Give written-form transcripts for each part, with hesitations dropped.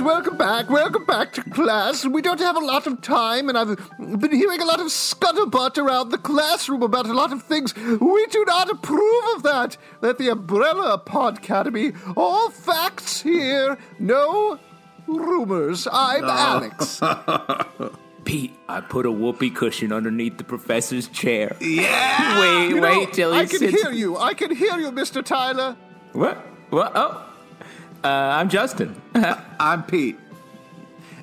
right, welcome back to class. We don't have a lot of time, and I've been hearing a lot of scuttlebutt around the classroom about a lot of things. We do not approve of that. Let the Umbrella Podcademy, all facts here, no rumors. I'm Alex. Pete, I put a whoopee cushion underneath the professor's chair. Yeah! Wait till he sits... I can hear you, Mr. Tyler. What? Oh. I'm Justin. I'm Pete.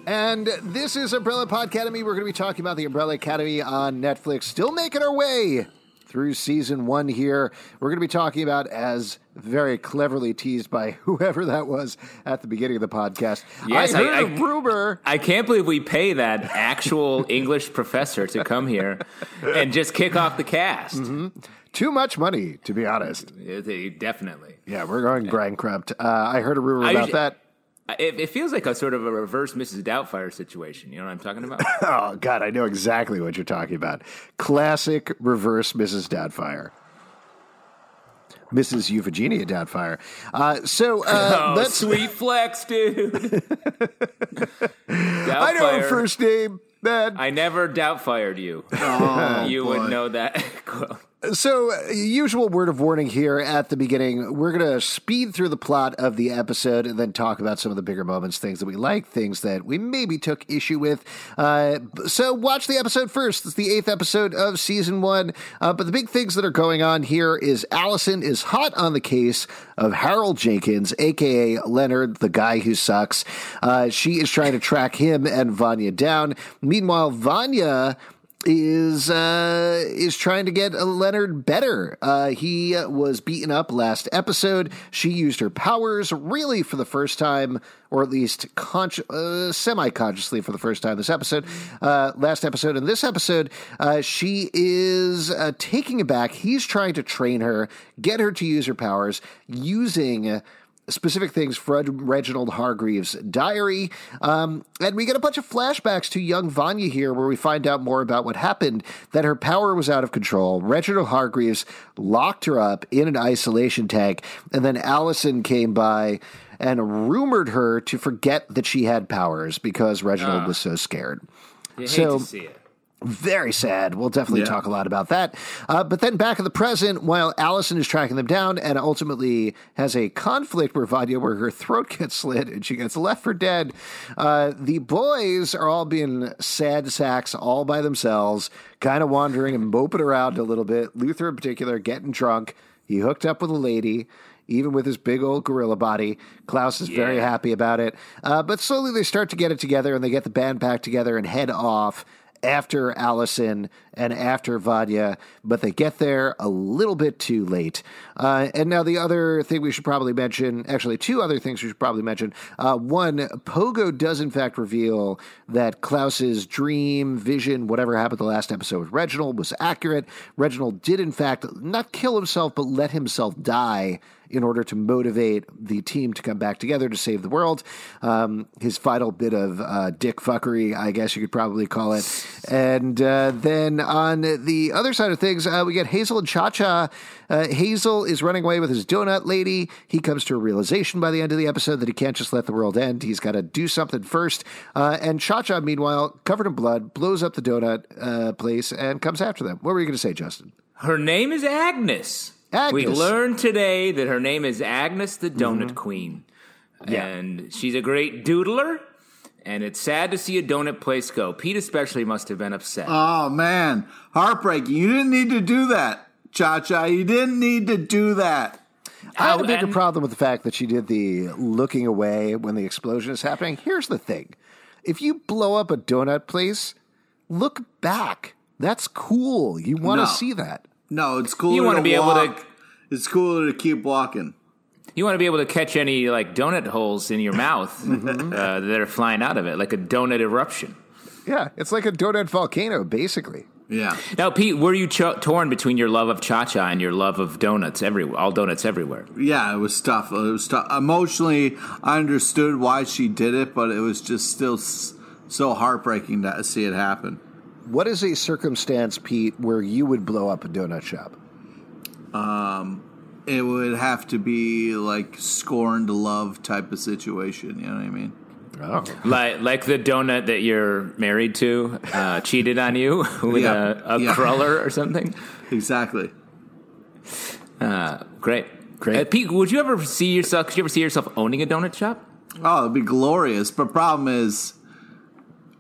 And this is Umbrella Podcademy. We're going to be talking about the Umbrella Academy on Netflix. Still making our way through season 1 here. We're going to be talking about, as very cleverly teased by whoever that was at the beginning of the podcast. Yes, I heard a rumor. I can't believe we pay that actual English professor to come here and just kick off the cast. Mm-hmm. Too much money, to be honest. Definitely. Yeah, we're going bankrupt. I heard a rumor about that. It feels like a sort of a reverse Mrs. Doubtfire situation. You know what I'm talking about? Oh, God, I know exactly what you're talking about. Classic reverse Mrs. Doubtfire. Mrs. Euphigenia Doubtfire. Let's... sweet flex, dude. I know her first name, man. I never Doubtfired you. Oh, you would know that. So, usual word of warning here at the beginning. We're going to speed through the plot of the episode and then talk about some of the bigger moments, things that we like, things that we maybe took issue with. So, watch the episode first. It's the 8th episode of season 1. But the big things that are going on here is Allison is hot on the case of Harold Jenkins, a.k.a. Leonard, the guy who sucks. She is trying to track him and Vanya down. Meanwhile, Vanya... is trying to get Leonard better. He was beaten up last episode. She used her powers really for the first time, or at least semi-consciously for the first time this episode. Last episode and this episode, she is taking it back. He's trying to train her, get her to use her powers, using... specific things from Reginald Hargreaves' diary. And we get a bunch of flashbacks to young Vanya here where we find out more about what happened, that her power was out of control. Reginald Hargreaves locked her up in an isolation tank, and then Allison came by and rumored her to forget that she had powers because Reginald was so scared. You hate to see it. Very sad. We'll definitely talk a lot about that. But then back in the present, while Allison is tracking them down and ultimately has a conflict with Vanya where her throat gets slit and she gets left for dead, the boys are all being sad sacks all by themselves, kind of wandering and moping around a little bit. Luther in particular getting drunk. He hooked up with a lady, even with his big old gorilla body. Klaus is very happy about it. But slowly they start to get it together and they get the band back together and head off after Allison and after Vanya, but they get there a little bit too late. And now the other thing we should probably mention, actually two other things we should probably mention. One, Pogo does in fact reveal that Klaus's dream, vision, whatever happened the last episode with Reginald was accurate. Reginald did in fact not kill himself, but let himself die in order to motivate the team to come back together to save the world. His final bit of dick fuckery, I guess you could probably call it. And then on the other side of things, we get Hazel and Cha-Cha. Hazel is running away with his donut lady. He comes to a realization by the end of the episode that he can't just let the world end. He's got to do something first. And Cha-Cha, meanwhile, covered in blood, blows up the donut place and comes after them. What were you going to say, Justin? Her name is Agnes. We learned today that her name is Agnes the Donut Queen. Yeah. And she's a great doodler, and it's sad to see a donut place go. Pete especially must have been upset. Oh, man. Heartbreaking. You didn't need to do that, Cha-Cha. You didn't need to do that. I have a bigger problem with the fact that she did the looking away when the explosion is happening. Here's the thing. If you blow up a donut place, look back. That's cool. You want to see that. No, it's cool. You want to be able to. It's cooler to keep walking. You want to be able to catch any like donut holes in your mouth that are flying out of it, like a donut eruption. Yeah, it's like a donut volcano, basically. Yeah. Now, Pete, were you torn between your love of Cha-Cha and your love of donuts? All donuts everywhere. Yeah, it was tough. Emotionally, I understood why she did it, but it was just still so heartbreaking to see it happen. What is a circumstance, Pete, where you would blow up a donut shop? It would have to be like scorned love type of situation. You know what I mean? Oh. Like the donut that you're married to cheated on you with a cruller or something. Exactly. Great. Pete, would you ever see yourself? Could you ever see yourself owning a donut shop? Oh, it'd be glorious. But problem is,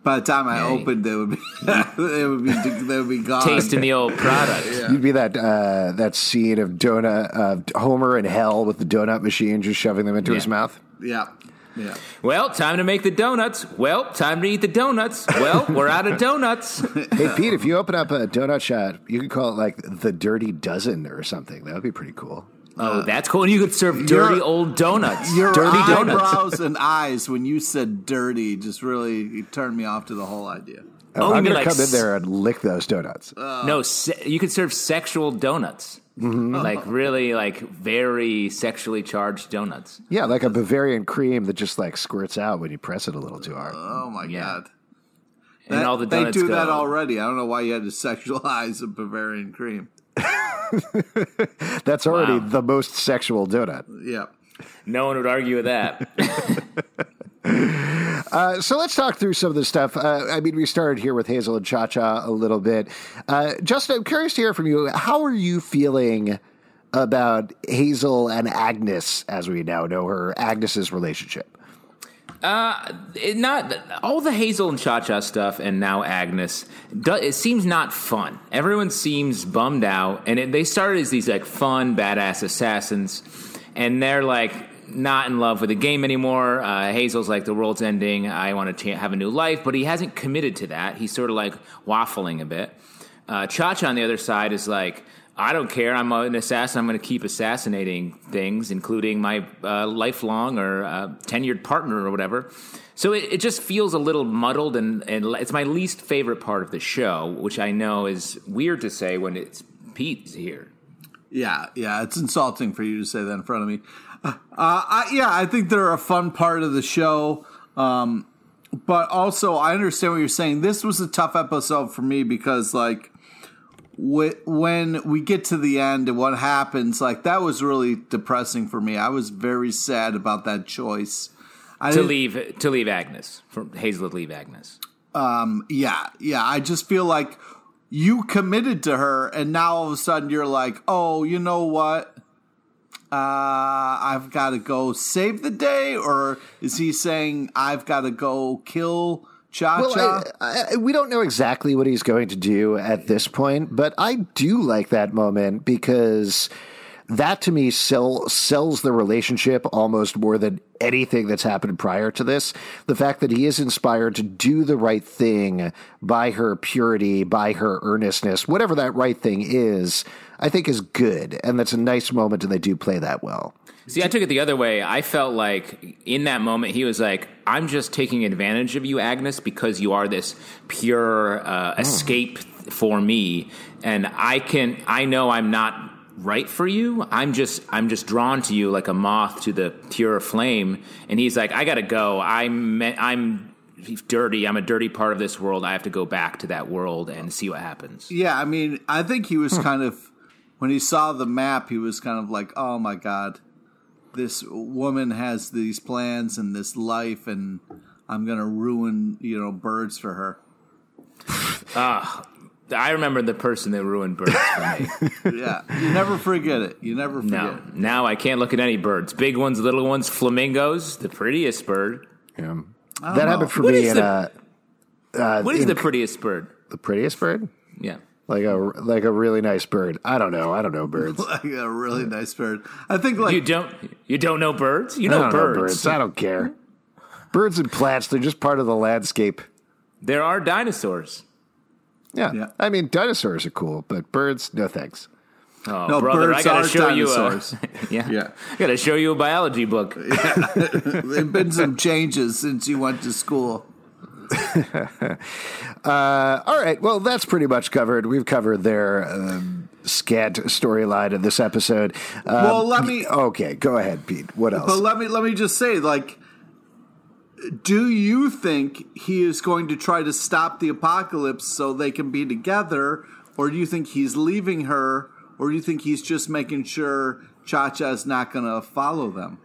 by the time I opened, they would be gone. Tasting the old product. Yeah. You'd be that scene of Homer in hell with the donut machine, just shoving them into his mouth. Yeah. Yeah. Well, time to make the donuts. Well, time to eat the donuts. Well, we're out of donuts. Hey, Pete, if you open up a donut shop, you could call it like the Dirty Dozen or something. That would be pretty cool. Oh, that's cool. And you could serve dirty old donuts. Your dirty eyebrows and eyes when you said dirty just really turned me off to the whole idea. Oh, I'm going to come in there and lick those donuts. You could serve sexual donuts. Mm-hmm. Like really like very sexually charged donuts. Yeah, like a Bavarian cream that just like squirts out when you press it a little too hard. Oh my God. And all the donuts they do that already. I don't know why you had to sexualize a Bavarian cream. That's already the most sexual donut. Yeah. No one would argue with that. So let's talk through some of this stuff. I mean, we started here with Hazel and Cha-Cha a little bit. Justin, I'm curious to hear from you. How are you feeling about Hazel and Agnes, as we now know her, Agnes's relationship? Not all the Hazel and Cha-Cha stuff, and now Agnes. It seems not fun. Everyone seems bummed out, and they started as these like fun, badass assassins, and they're like not in love with the game anymore. Hazel's like, the world's ending. I want to have a new life, but he hasn't committed to that. He's sort of like waffling a bit. Cha-Cha on the other side is like, I don't care. I'm an assassin. I'm going to keep assassinating things, including my lifelong or tenured partner or whatever. So it just feels a little muddled, and it's my least favorite part of the show, which I know is weird to say when it's Pete's here. Yeah, it's insulting for you to say that in front of me. I think they're a fun part of the show, but also I understand what you're saying. This was a tough episode for me because, like, when we get to the end and what happens, like, that was really depressing for me. I was very sad about that choice to leave Agnes, for Hazel to leave Agnes. I just feel like you committed to her, and now all of a sudden you're like, oh, you know what? I've got to go save the day, or is he saying I've got to go kill Cha-Cha? Well, we don't know exactly what he's going to do at this point, but I do like that moment because that to me sells the relationship almost more than anything that's happened prior to this. The fact that he is inspired to do the right thing by her purity, by her earnestness, whatever that right thing is, I think is good. And that's a nice moment, and they do play that well. See, I took it the other way. I felt like in that moment he was like, I'm just taking advantage of you, Agnes, because you are this pure escape for me. And I know I'm not right for you. I'm just drawn to you like a moth to the pure flame. And he's like, I gotta go. I'm dirty. I'm a dirty part of this world. I have to go back to that world and see what happens. Yeah, I mean, I think he was kind of, when he saw the map, he was kind of like, oh my God, this woman has these plans and this life, and I'm gonna ruin, birds for her. I remember the person that ruined birds for me. Yeah. You never forget it. No. Now I can't look at any birds. Big ones, little ones, flamingos, the prettiest bird. Yeah. That happened for me. What is the prettiest bird? The prettiest bird? Yeah. Like a really nice bird. I don't know birds. Like a really nice bird. I think like you don't know birds? You know birds. I don't care. Birds and plants, they're just part of the landscape. There are dinosaurs. Yeah. I mean, dinosaurs are cool, but birds, no thanks. Oh, no, brother, birds are dinosaurs. I got to show you a biology book. Yeah. There's been some changes since you went to school. All right, well, that's pretty much covered. We've covered their scant storyline of this episode. Okay, go ahead, Pete. What else? But let me just say, like, do you think he is going to try to stop the apocalypse so they can be together, or do you think he's leaving her, or do you think he's just making sure Cha-Cha is not going to follow them?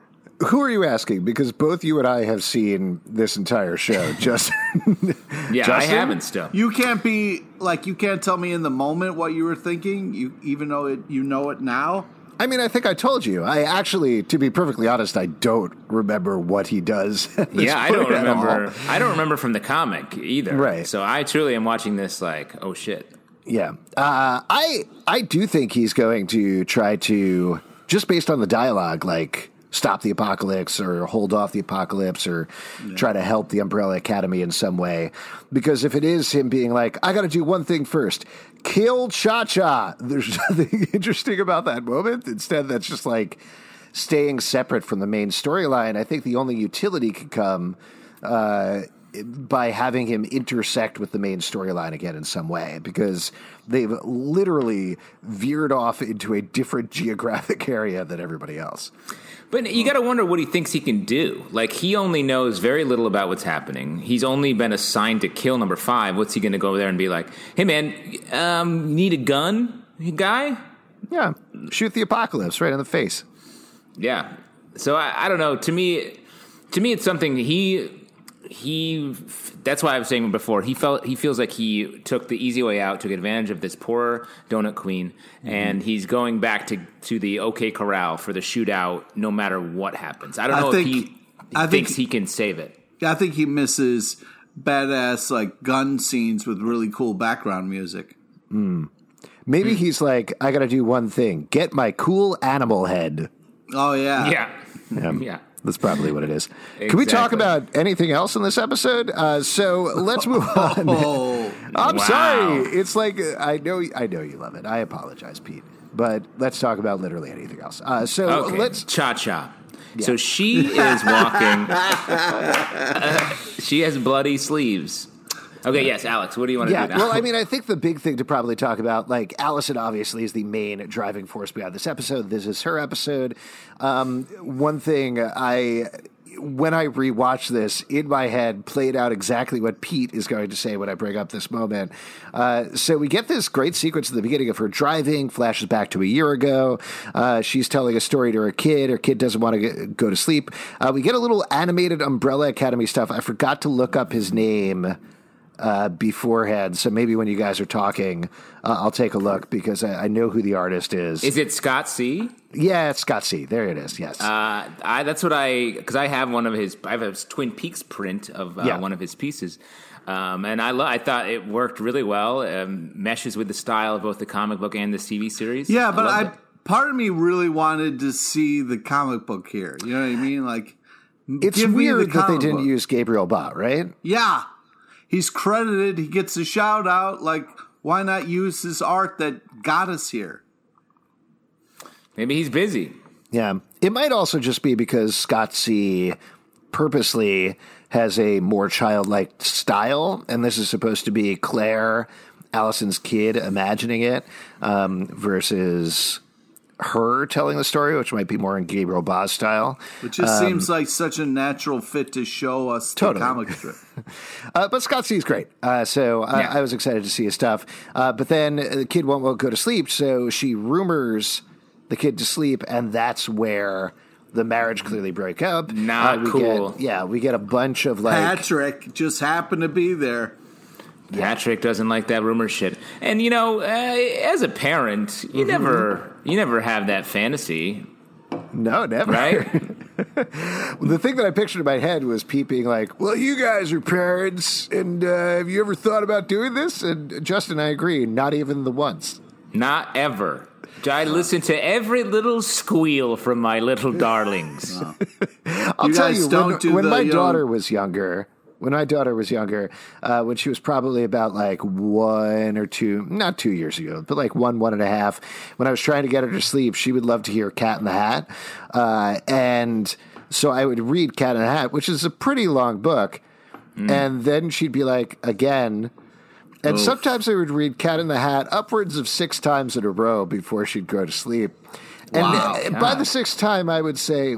Who are you asking? Because both you and I have seen this entire show. Justin. Yeah, Justin? I haven't still. You can't be like, you can't tell me in the moment what you were thinking, you know it now. I mean, I think I told you. I actually, to be perfectly honest, I don't remember what he does. Yeah, I don't remember. I don't remember from the comic either. Right. So I truly am watching this like, oh shit. Yeah. I do think he's going to try to, just based on the dialogue, like stop the apocalypse or hold off the apocalypse or try to help the Umbrella Academy in some way. Because if it is him being like, I got to do one thing first, kill Cha-Cha, there's nothing interesting about that moment. Instead, that's just like staying separate from the main storyline. I think the only utility could come by having him intersect with the main storyline again in some way, because they've literally veered off into a different geographic area than everybody else. But you got to wonder what he thinks he can do. Like, he only knows very little about what's happening. He's only been assigned to kill number 5. What's he going to go there and be like, hey, man, need a gun, guy? Yeah. Shoot the apocalypse right in the face. Yeah. So I don't know. To me, it's something he that's why I was saying before, he feels like he took the easy way out, took advantage of this poor donut queen, and he's going back to the OK Corral for the shootout no matter what happens. I don't know if he thinks he can save it. I think he misses badass like gun scenes with really cool background music. Maybe he's like, I got to do one thing, get my cool animal head. Oh, yeah. Yeah. Yeah. That's probably what it is. Exactly. Can we talk about anything else in this episode? So let's move on. Sorry. It's like, I know you love it. I apologize, Pete. But let's talk about literally anything else. Let's Cha-Cha. Yeah. So she is walking. She has bloody sleeves. Okay, yes, Alex, what do you want to do now? Well, I mean, I think the big thing to probably talk about, like, Allison obviously is the main driving force behind this episode. This is her episode. One thing when I rewatched this, in my head played out exactly what Pete is going to say when I bring up this moment. So we get this great sequence at the beginning of her driving, flashes back to a year ago. She's telling a story to her kid. Her kid doesn't want to go to sleep. We get a little animated Umbrella Academy stuff. I forgot to look up his name beforehand, so maybe when you guys are talking, I'll take a look, because I know who the artist is. Is it Scott C? Yeah, it's Scott C. There it is. Yes, that's what because I have one of his. I have a Twin Peaks print of one of his pieces, and I thought it worked really well. Meshes with the style of both the comic book and this TV series. Yeah, but part of me really wanted to see the comic book here. You know what I mean? Like, it's weird that they didn't use Gabriel Ba, right? Yeah. He's credited. He gets a shout out. Like, why not use his art that got us here? Maybe he's busy. Yeah. It might also just be because Scott C purposely has a more childlike style. And this is supposed to be Claire, Allison's kid, imagining it versus her telling the story, which might be more in Gabriel Ba's style. It just seems like such a natural fit to show us the comic strip. But Scott C is great. I was excited to see his stuff. But then the kid won't go to sleep, so she rumors the kid to sleep, and that's where the marriage clearly broke up. Not cool. We get a bunch of like... Patrick just happened to be there. Patrick doesn't like that rumor shit. And, you know, as a parent, you never have that fantasy. No, never. Right? The thing that I pictured in my head was Pete being like, well, you guys are parents, and have you ever thought about doing this? And Justin, I agree, not even the once. Not ever. I listen to every little squeal from my little darlings. No. I'll tell you, when my daughter was younger, when she was probably about like 1 or 2, not 2 years ago, but like 1.5, when I was trying to get her to sleep, she would love to hear Cat in the Hat. And so I would read Cat in the Hat, which is a pretty long book. And then she'd be like, again. And sometimes I would read Cat in the Hat upwards of 6 times in a row before she'd go to sleep. And by the 6th time, I would say,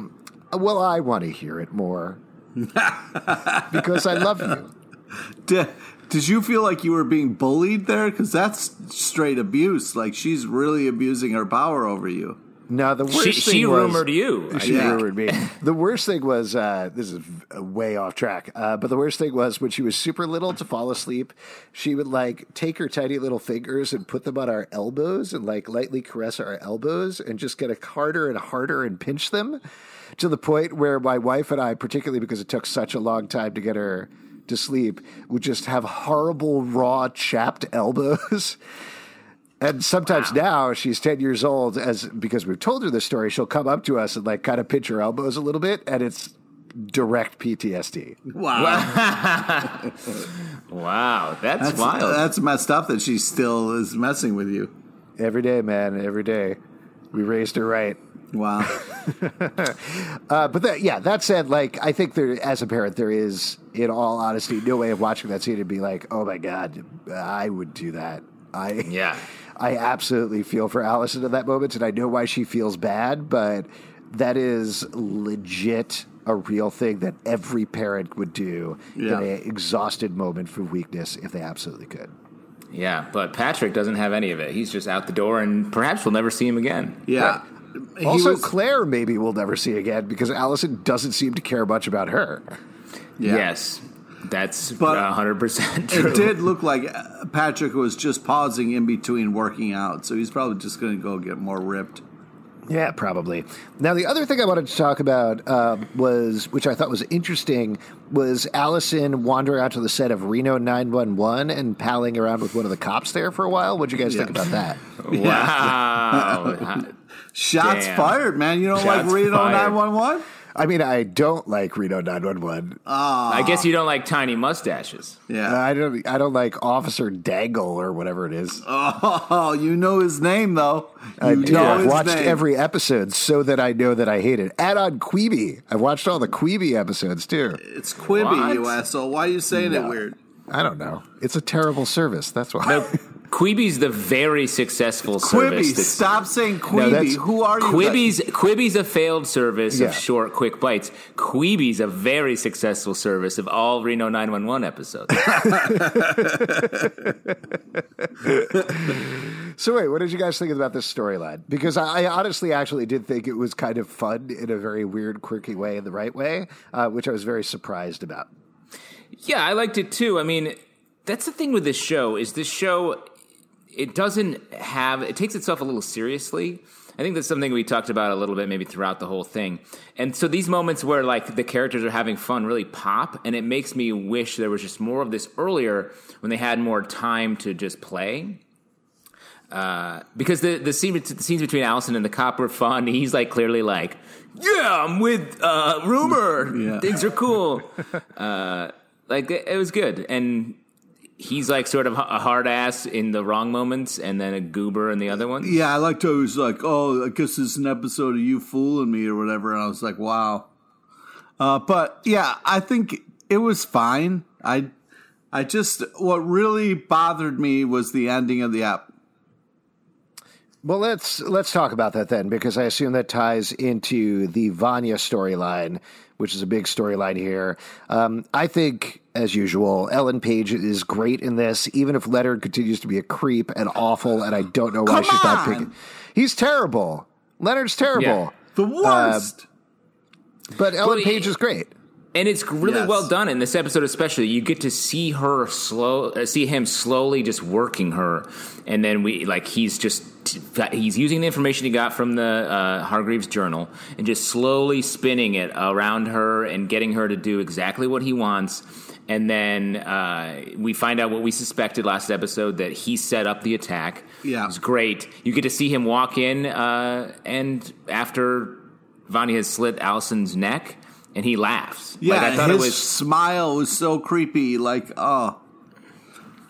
well, I want to hear it more. Because I love you. Did you feel like you were being bullied there? Because that's straight abuse. Like, she's really abusing her power over you. No, the worst thing she was, rumored you. She rumored me. The worst thing was, this is way off track, but the worst thing was when she was super little to fall asleep, she would like take her tiny little fingers and put them on our elbows and like lightly caress our elbows and just get harder and harder and pinch them to the point where my wife and I, particularly because it took such a long time to get her to sleep, would just have horrible, raw, chapped elbows. And sometimes now she's 10 years old, because we've told her this story, she'll come up to us and like kind of pinch her elbows a little bit, and it's direct PTSD. Wow. Wow. That's wild. That's messed up that she still is messing with you. Every day, man. Every day. We raised her right. Wow. But that said, like, I think there, as a parent, there is, in all honesty, no way of watching that scene and be like, oh my God, I would do that. I absolutely feel for Allison in that moment, and I know why she feels bad, but that is legit a real thing that every parent would do in an exhausted moment for weakness if they absolutely could. Yeah, but Patrick doesn't have any of it. He's just out the door, and perhaps we'll never see him again. Yeah. But also, Claire maybe we'll never see again because Allison doesn't seem to care much about her. Yeah. Yes. That's 100% true. It did look like Patrick was just pausing in between working out, so he's probably just going to go get more ripped. Yeah, probably. Now, the other thing I wanted to talk about which I thought was interesting, was Allison wandering out to the set of Reno 911 and palling around with one of the cops there for a while. What'd you guys think about that? Wow. Shots fired, man. You don't like Reno 911? I mean, I don't like Reno 911. I guess you don't like tiny mustaches. Yeah, I don't like Officer Dangle or whatever it is. Oh, you know his name though. I've watched every episode so that I know that I hate it. And on Quibi, I've watched all the Quibi episodes too. It's Quibi, you asshole. Why are you saying it weird? I don't know. It's a terrible service. That's why. No. Quibi's the very successful service. Quibi, stop saying Quibi. No, who are you? Quibi's a failed service of short, quick bites. Quibi's a very successful service of all Reno 911 episodes. So wait, what did you guys think about this storyline? Because I honestly actually did think it was kind of fun in a very weird, quirky way, in the right way, which I was very surprised about. Yeah, I liked it too. I mean, that's the thing with this show is it takes itself a little seriously. I think that's something we talked about a little bit maybe throughout the whole thing. And so these moments where like the characters are having fun really pop, and it makes me wish there was just more of this earlier when they had more time to just play. Because the scenes between Allison and the cop were fun. He's like clearly like, yeah, I'm with rumor. Yeah. Things are cool. Like it was good. And he's like sort of a hard ass in the wrong moments, and then a goober in the other ones. Yeah, I liked how he was like, "Oh, I guess it's an episode of you fooling me or whatever," and I was like, "Wow." But yeah, I think it was fine. I just what really bothered me was the ending of the app. Well, let's talk about that then, because I assume that ties into the Vanya storyline, which is a big storyline here. I think, as usual, Ellen Page is great in this, even if Leonard continues to be a creep and awful, and I don't know why she's not picking. He's terrible. Leonard's terrible. Yeah. The worst. But Ellen Page is great. And it's really well done in this episode especially. You get to see her see him slowly just working her, and then he's using the information he got from the Hargreaves journal and just slowly spinning it around her and getting her to do exactly what he wants. And then we find out what we suspected last episode, that he set up the attack. Yeah, it was great. You get to see him walk in, and after Vanya has slit Allison's neck. And he laughs. Yeah, like, I thought his smile was so creepy. Like, oh.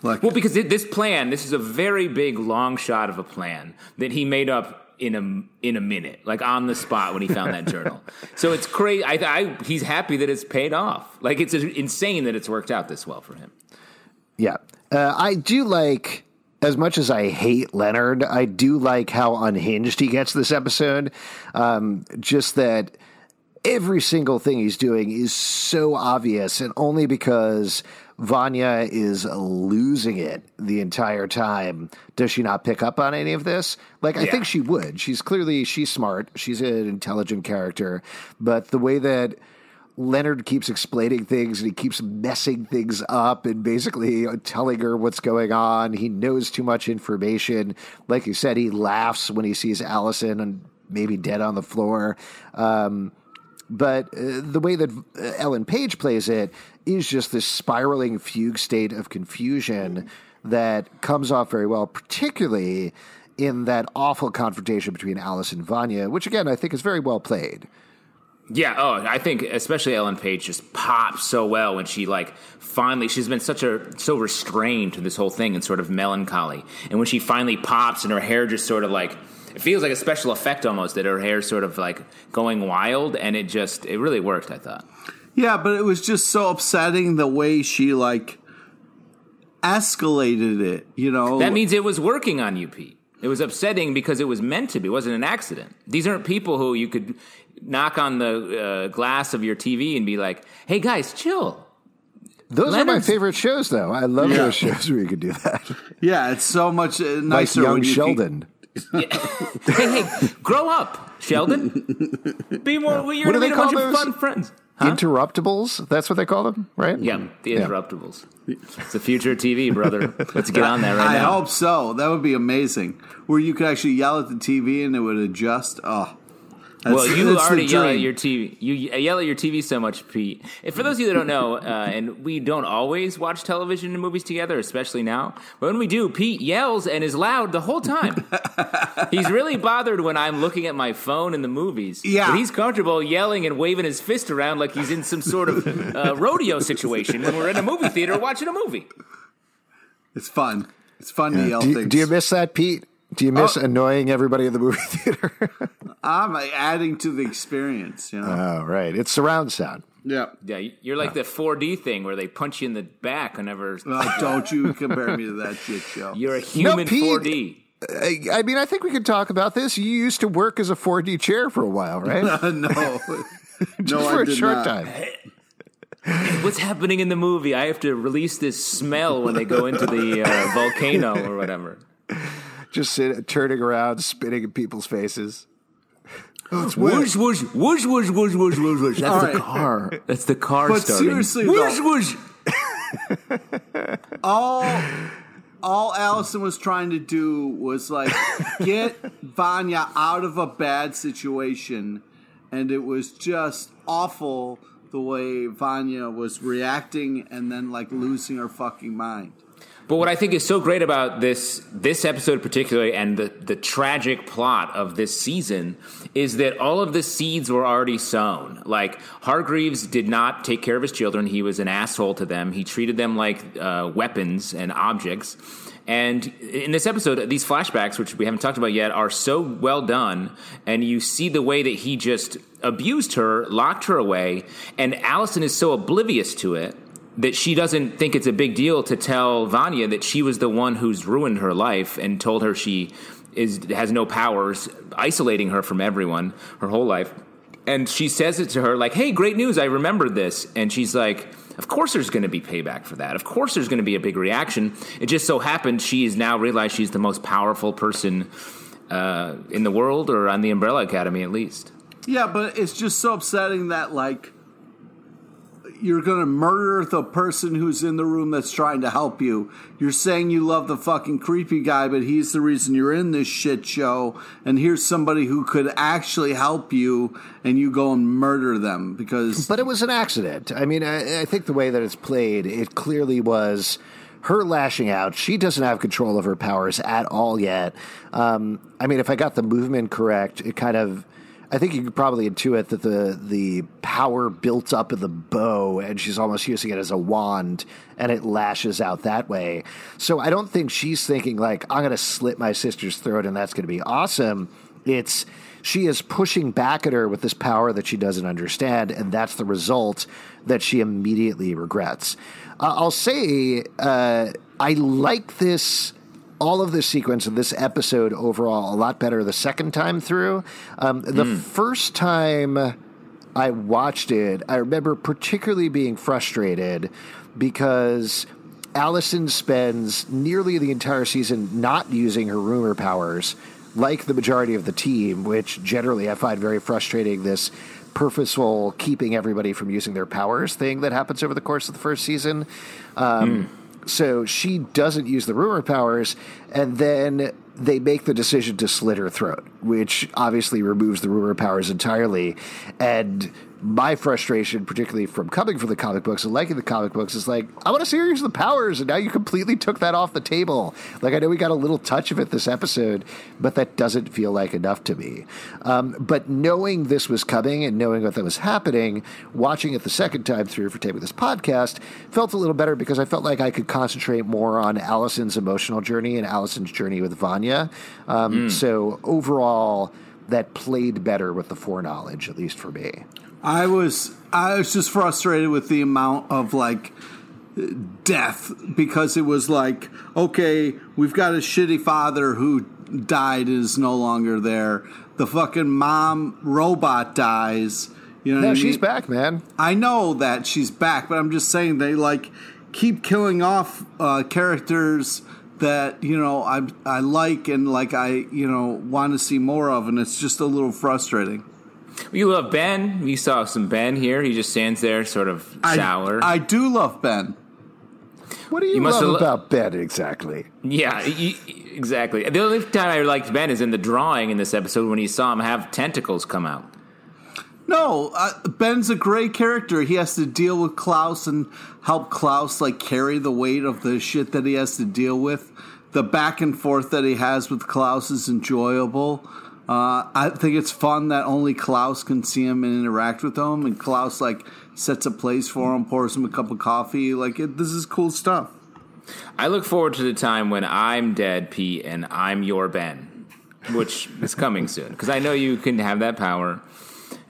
Like, well, because this is a very big long shot of a plan that he made up in a minute, like on the spot when he found that journal. So it's crazy. He's happy that it's paid off. Like, it's insane that it's worked out this well for him. Yeah. I do like... As much as I hate Leonard, I do like how unhinged he gets this episode. Just that... Every single thing he's doing is so obvious, and only because Vanya is losing it the entire time. Does she not pick up on any of this? Like, I think she would. She's smart. She's an intelligent character. But the way that Leonard keeps explaining things and he keeps messing things up and basically telling her what's going on. He knows too much information. Like you said, he laughs when he sees Allison and maybe dead on the floor. But the way that Ellen Page plays it is just this spiraling fugue state of confusion that comes off very well, particularly in that awful confrontation between Alice and Vanya, which, again, I think is very well played. Yeah, I think especially Ellen Page just pops so well when she, like, finally, she's been so restrained to this whole thing and sort of melancholy. And when she finally pops and her hair just sort of, like, it feels like a special effect almost, that her hair's sort of, like, going wild, and it really worked, I thought. Yeah, but it was just so upsetting the way she, like, escalated it, you know? That means it was working on you, Pete. It was upsetting because it was meant to be. It wasn't an accident. These aren't people who you could knock on the glass of your TV and be like, hey, guys, chill. Those are my favorite shows, though. I love those shows where you could do that. Yeah, it's so much nicer. Like young Sheldon. Hey, grow up, Sheldon. Be more. Well, you're going to be a bunch of fun friends. Huh? Interruptibles? That's what they call them, right? Yeah, the Interruptibles. Yeah. It's the future of TV, brother. Let's get on that right now. I hope so. That would be amazing. Where you could actually yell at the TV and it would adjust. Oh. You already yell at your TV. You yell at your TV so much, Pete. And for those of you that don't know, and we don't always watch television and movies together, especially now, but when we do, Pete yells and is loud the whole time. He's really bothered when I'm looking at my phone in the movies. Yeah. But he's comfortable yelling and waving his fist around like he's in some sort of rodeo situation when we're in a movie theater watching a movie. It's fun. It's fun to yell things. Do you miss that, Pete? Do you miss annoying everybody in the movie theater? I'm adding to the experience, you know. Oh, right. It's surround sound. Yeah. Yeah, you're like the 4D thing where they punch you in the back whenever... Oh, don't you compare me to that shit show. You're a human 4D. I mean, I think we could talk about this. You used to work as a 4D chair for a while, right? No. Just for a short time. Hey, what's happening in the movie? I have to release this smell when they go into the volcano or whatever. Just turning around, spitting in people's faces. Oh, it's whoosh, whoosh, whoosh, whoosh, whoosh, whoosh, whoosh. That's the car. That's the car starting. But seriously, whoosh, whoosh. All Allison was trying to do was, like, get Vanya out of a bad situation. And it was just awful the way Vanya was reacting and then, like, losing her fucking mind. But what I think is so great about this episode particularly and the tragic plot of this season is that all of the seeds were already sown. Like, Hargreaves did not take care of his children. He was an asshole to them. He treated them like weapons and objects. And in this episode, these flashbacks, which we haven't talked about yet, are so well done. And you see the way that he just abused her, locked her away, and Allison is so oblivious to it that she doesn't think it's a big deal to tell Vanya that she was the one who's ruined her life and told her she has no powers, isolating her from everyone her whole life. And she says it to her like, hey, great news, I remembered this. And she's like, of course there's going to be payback for that. Of course there's going to be a big reaction. It just so happened she has now realized she's the most powerful person in the world, or on the Umbrella Academy at least. Yeah, but it's just so upsetting that, like, you're going to murder the person who's in the room that's trying to help you. You're saying you love the fucking creepy guy, but he's the reason you're in this shit show. And here's somebody who could actually help you, and you go and murder them because... But it was an accident. I mean, I think the way that it's played, it clearly was her lashing out. She doesn't have control of her powers at all yet. I mean, if I got the movement correct, it kind of... I think you could probably intuit that the power built up in the bow, and she's almost using it as a wand, and it lashes out that way. So I don't think she's thinking, like, I'm going to slit my sister's throat, and that's going to be awesome. It's she is pushing back at her with this power that she doesn't understand, and that's the result that she immediately regrets. I'll say I like this... all of this sequence of this episode overall a lot better the second time through. The first time I watched it, I remember particularly being frustrated because Allison spends nearly the entire season not using her rumor powers, like the majority of the team, which generally I find very frustrating, this purposeful keeping everybody from using their powers thing that happens over the course of the first season. So she doesn't use the rumor powers, and then they make the decision to slit her throat, which obviously removes the rumor powers entirely. And my frustration, particularly from coming from the comic books and liking the comic books, is like, I want to see her use the powers, and now you completely took that off the table. Like, I know we got a little touch of it this episode, but that doesn't feel like enough to me. But knowing this was coming and knowing what that was happening, watching it the second time through for taping this podcast felt a little better, because I felt like I could concentrate more on Allison's emotional journey and Allison's journey with Vanya. So overall, that played better with the foreknowledge, at least for me. I was just frustrated with the amount of, like, death, because it was like, okay, we've got a shitty father who died and is no longer there. The fucking mom robot dies. You know what I mean? No, she's back, man. I know that she's back, but I'm just saying they, like, keep killing off characters that, you know, I like and, like, I, you know, want to see more of, and it's just a little frustrating. You love Ben. You saw some Ben here. He just stands there sort of sour. I do love Ben. What do you love about Ben exactly? Yeah, exactly. The only time I liked Ben is in the drawing in this episode when you saw him have tentacles come out. No, Ben's a great character. He has to deal with Klaus and help Klaus, like, carry the weight of the shit that he has to deal with. The back and forth that he has with Klaus is enjoyable. I think it's fun that only Klaus can see him and interact with him, and Klaus, like, sets a place for him, pours him a cup of coffee. Like, this is cool stuff. I look forward to the time when I'm dead, Pete, and I'm your Ben, which is coming soon, because I know you can have that power.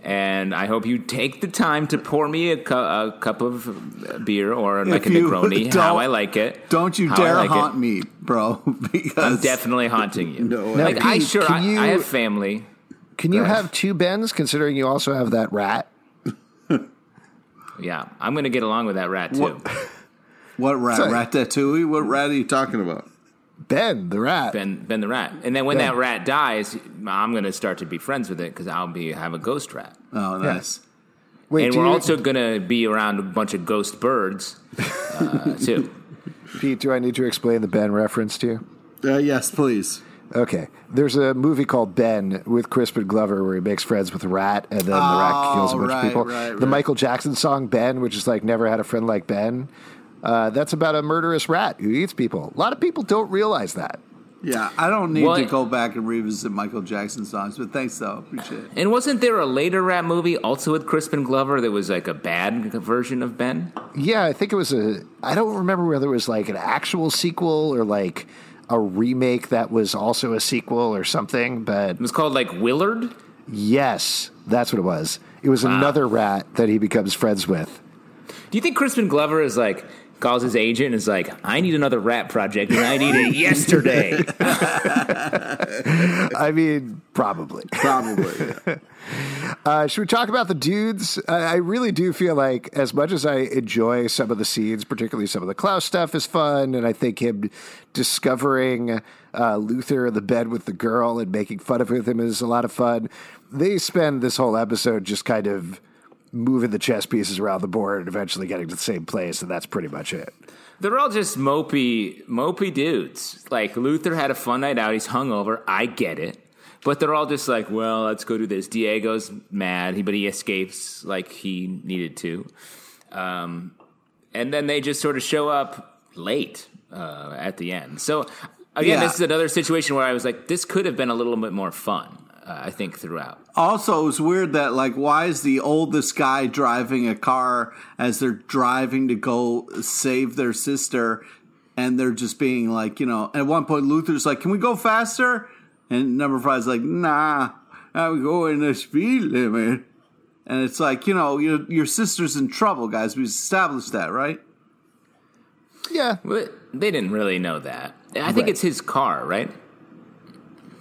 And I hope you take the time to pour me a cup of beer or like a Negroni, how I like it. Don't you dare haunt me, bro. Because I'm definitely haunting you. No, like, Pete, I have family. Can you have two Bens, considering you also have that rat? Yeah, I'm going to get along with that rat, too. What rat? Ratatouille? What rat are you talking about? Ben the rat. Ben the rat. And then when that rat dies, I'm going to start to be friends with it, because I'll have a ghost rat. Oh, nice. Yeah. Wait, and we're also going to be around a bunch of ghost birds, too. Pete, do I need to explain the Ben reference to you? Yes, please. Okay. There's a movie called Ben with Crispin Glover where he makes friends with a rat, and then the rat kills a bunch of people. Right. The Michael Jackson song, Ben, which is like, never had a friend like Ben. That's about a murderous rat who eats people. A lot of people don't realize that. Yeah, I don't need to go back and revisit Michael Jackson songs, but thanks, though. Appreciate it. And wasn't there a later rat movie also with Crispin Glover that was like a bad version of Ben? Yeah, I think it was I don't remember whether it was like an actual sequel or like a remake that was also a sequel or something, but... It was called like Willard? Yes, that's what it was. It was another rat that he becomes friends with. Do you think Crispin Glover is like... calls his agent and is like, I need another rap project, and I need it yesterday. I mean, probably. Probably, yeah. Should we talk about the dudes? I really do feel like, as much as I enjoy some of the scenes, particularly some of the Klaus stuff is fun, and I think him discovering Luther in the bed with the girl and making fun of him is a lot of fun. They spend this whole episode just kind of moving the chess pieces around the board and eventually getting to the same place, and that's pretty much it. They're all just mopey dudes. Like, Luther had a fun night out. He's hungover. I get it. But they're all just like, well, let's go do this. Diego's mad, but he escapes like he needed to. And then they just sort of show up late at the end. So, again, This is another situation where I was like, this could have been a little bit more fun. I think throughout. Also, it was weird that, like, why is the oldest guy driving a car as they're driving to go save their sister, and they're just being like, you know, at one point Luther's like, can we go faster? And Number Five's like, nah, I'm going the speed limit. And it's like, you know, your sister's in trouble, guys. We've established that, right? Yeah. Well, they didn't really know that. I think it's his car, right?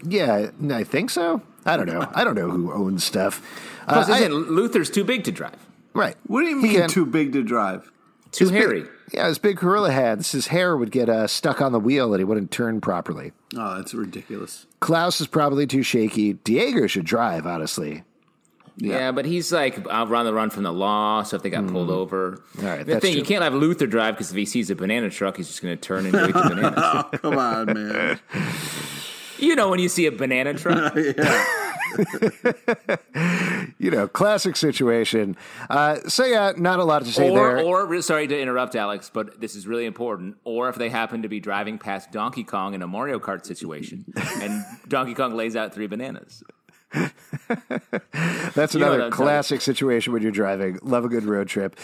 Yeah, I think so. I don't know. I don't know who owns stuff. Plus, Luther's too big to drive. Right. What do you mean too big to drive? Too hairy. Yeah, his big gorilla hands. His hair would get stuck on the wheel and he wouldn't turn properly. Oh, that's ridiculous. Klaus is probably too shaky. Diego should drive, honestly. Yeah, but he's like on the run from the law, so if they got pulled over. All right, the thing, true. You can't have Luther drive because if he sees a banana truck, he's just going to turn and eat the bananas. Oh, come on, man. You know when you see a banana truck. You know, classic situation. So, yeah, not a lot to say there. Or, sorry to interrupt, Alex, but this is really important. Or if they happen to be driving past Donkey Kong in a Mario Kart situation, and Donkey Kong lays out three bananas. That's another classic situation when you're driving. Love a good road trip.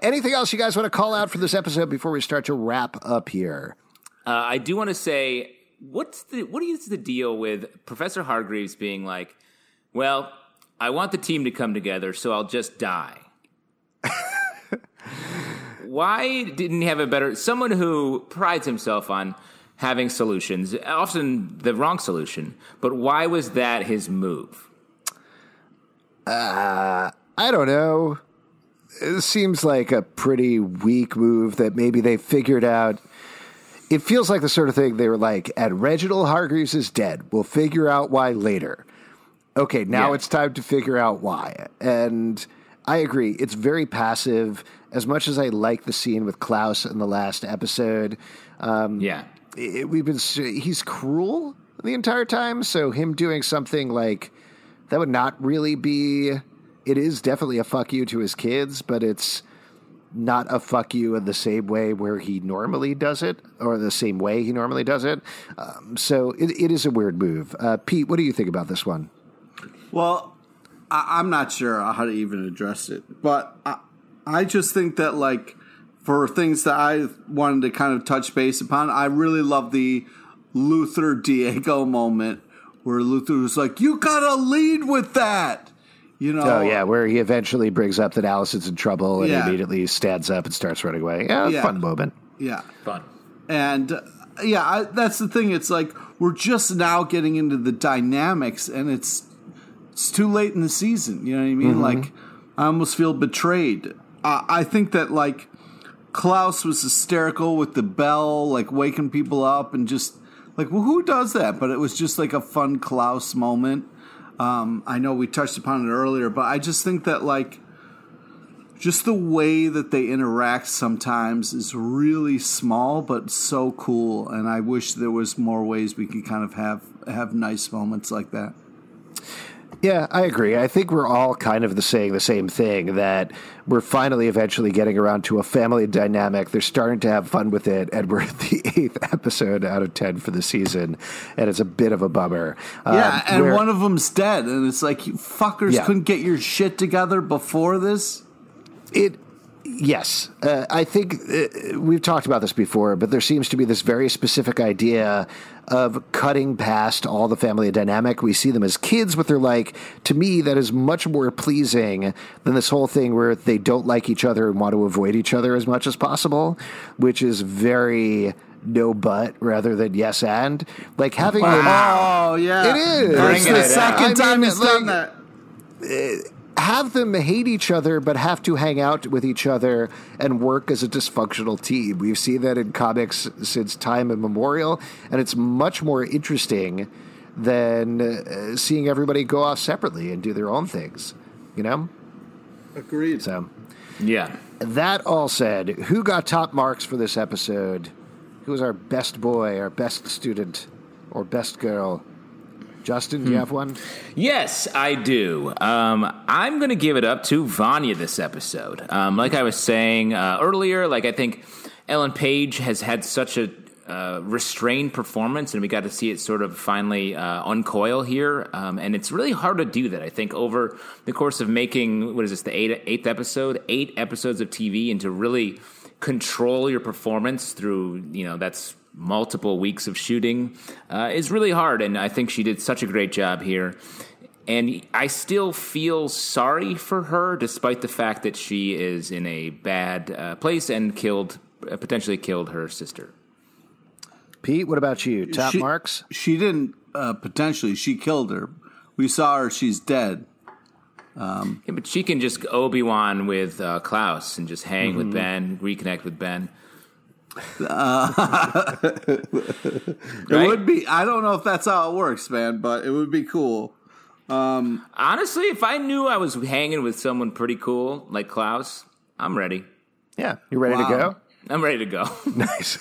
Anything else you guys want to call out for this episode before we start to wrap up here? I do want to say, what is the deal with Professor Hargreaves being like, well, I want the team to come together, so I'll just die. Why didn't he have a better... Someone who prides himself on having solutions, often the wrong solution, but why was that his move? I don't know. It seems like a pretty weak move that maybe they figured out. It feels like the sort of thing they were like, and Reginald Hargreaves is dead. We'll figure out why later. Okay, now it's time to figure out why. And I agree. It's very passive. As much as I like the scene with Klaus in the last episode. He's cruel the entire time, so him doing something like that would not really be... It is definitely a fuck you to his kids, but it's not a fuck you in the same way where he normally does it, or the same way he normally does it. So it is a weird move. Pete, what do you think about this one? Well, I'm not sure how to even address it, but I just think that, like, for things that I wanted to kind of touch base upon, I really love the Luther Diego moment where Luther was like, you gotta lead with that, you know? Oh, yeah, where he eventually brings up that Allison's in trouble and he immediately stands up and starts running away. Yeah, fun moment. Yeah. Fun. And, that's the thing. It's like we're just now getting into the dynamics, and it's too late in the season, you know what I mean? Mm-hmm. Like, I almost feel betrayed. I think that, like, Klaus was hysterical with the bell, like waking people up and just like, well, who does that? But it was just like a fun Klaus moment. I know we touched upon it earlier, but I just think that, like, just the way that they interact sometimes is really small, but so cool. And I wish there was more ways we could kind of have nice moments like that. Yeah, I agree. I think we're all kind of saying the same thing, that we're finally eventually getting around to a family dynamic. They're starting to have fun with it, and we're at the 8th episode out of 10 for the season, and it's a bit of a bummer. And one of them's dead, and it's like, you fuckers couldn't get your shit together before this? Yes. I think we've talked about this before, but there seems to be this very specific idea of cutting past all the family dynamic. We see them as kids, but they're like, to me, that is much more pleasing than this whole thing where they don't like each other and want to avoid each other as much as possible, which is very... no but rather than yes and. Like having... Wow. Oh, yeah. It is. It's the second time he's done that. Have them hate each other, but have to hang out with each other and work as a dysfunctional team. We've seen that in comics since time immemorial, and it's much more interesting than seeing everybody go off separately and do their own things, you know? Agreed. So, yeah. That all said, who got top marks for this episode? Who was our best boy, our best student, or best girl? Justin, do you have one? Yes, I do. I'm going to give it up to Vanya this episode. Like I was saying earlier, like I think Ellen Page has had such a restrained performance, and we got to see it sort of finally uncoil here. And it's really hard to do that, I think, over the course of making, what is this, the eighth episode? 8 episodes of TV, and to really control your performance through, you know, that's... multiple weeks of shooting is really hard, and I think she did such a great job here. And I still feel sorry for her, despite the fact that she is in a bad place and potentially killed her sister. Pete, what about you? Top marks? She didn't potentially. She killed her. We saw her. She's dead. But she can just Obi-Wan with Klaus and just hang with Ben, reconnect with Ben. It would be. I don't know if that's how it works, man, but it would be cool. Honestly, if I knew I was hanging with someone pretty cool like Klaus, I'm ready. Yeah, you ready to go? I'm ready to go. Nice.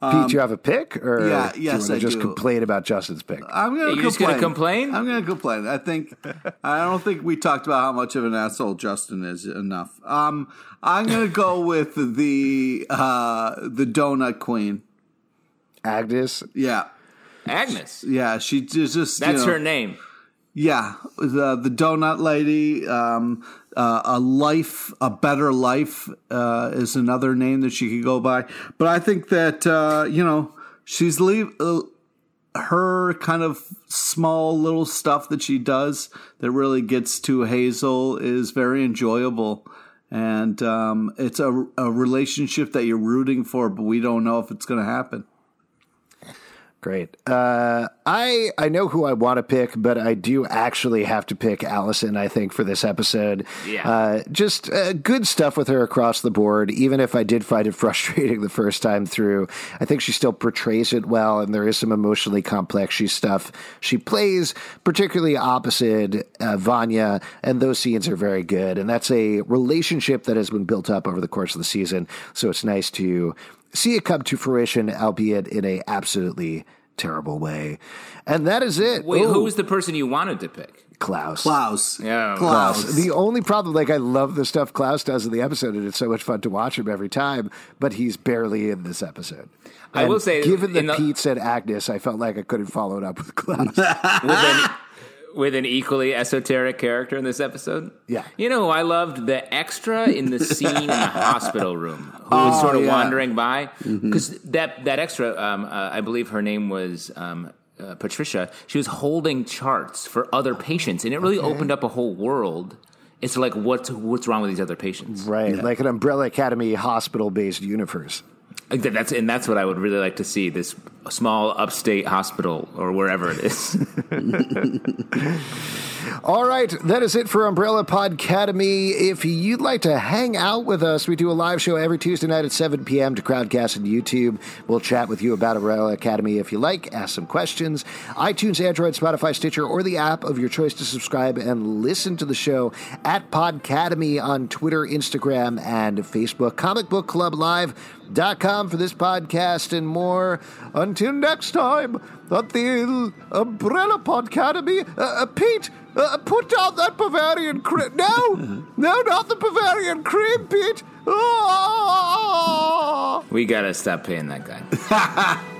Pete, you have a pick, or do you want to just complain about Justin's pick? I'm going to complain. I'm going to complain. I don't think we talked about how much of an asshole Justin is enough. I'm going to go with the donut queen, Agnes. Yeah, Agnes. Yeah, she just that's her name. Yeah, the donut lady. A better life is another name that she could go by. But I think that she's her kind of small little stuff that she does that really gets to Hazel is very enjoyable, and it's a relationship that you're rooting for, but we don't know if it's going to happen. Great. I know who I want to pick, but I do actually have to pick Allison, I think, for this episode. Yeah. Just good stuff with her across the board, even if I did find it frustrating the first time through. I think she still portrays it well, and there is some emotionally complex stuff she plays, particularly opposite Vanya, and those scenes are very good. And that's a relationship that has been built up over the course of the season, so it's nice to see it come to fruition, albeit in a absolutely terrible way. And that is it. Wait, who was the person you wanted to pick? Klaus. Yeah, Klaus. The only problem, I love the stuff Klaus does in the episode, and it's so much fun to watch him every time, but he's barely in this episode. And I will say, given that Pete said Agnes, I felt like I couldn't follow it up with Klaus. With an equally esoteric character in this episode? Yeah. You know, I loved the extra in the scene in the hospital room who was sort of wandering by. Because that extra, I believe her name was Patricia, she was holding charts for other patients, and it really opened up a whole world. It's like, what's wrong with these other patients? Right, yeah. Like an Umbrella Academy hospital-based universe. That's what I would really like to see, this small upstate hospital or wherever it is. All right, that is it for Umbrella Podcademy. If you'd like to hang out with us, we do a live show every Tuesday night at 7 p.m. to Crowdcast and YouTube. We'll chat with you about Umbrella Academy if you like, ask some questions. iTunes, Android, Spotify, Stitcher, or the app of your choice to subscribe and listen to the show at Podcademy on Twitter, Instagram, and Facebook. ComicBookClubLive.com for this podcast and more. Until next time, at the Umbrella Podcademy, Pete, put down that Bavarian cream. No, not the Bavarian cream, Pete. Oh. We gotta stop paying that guy.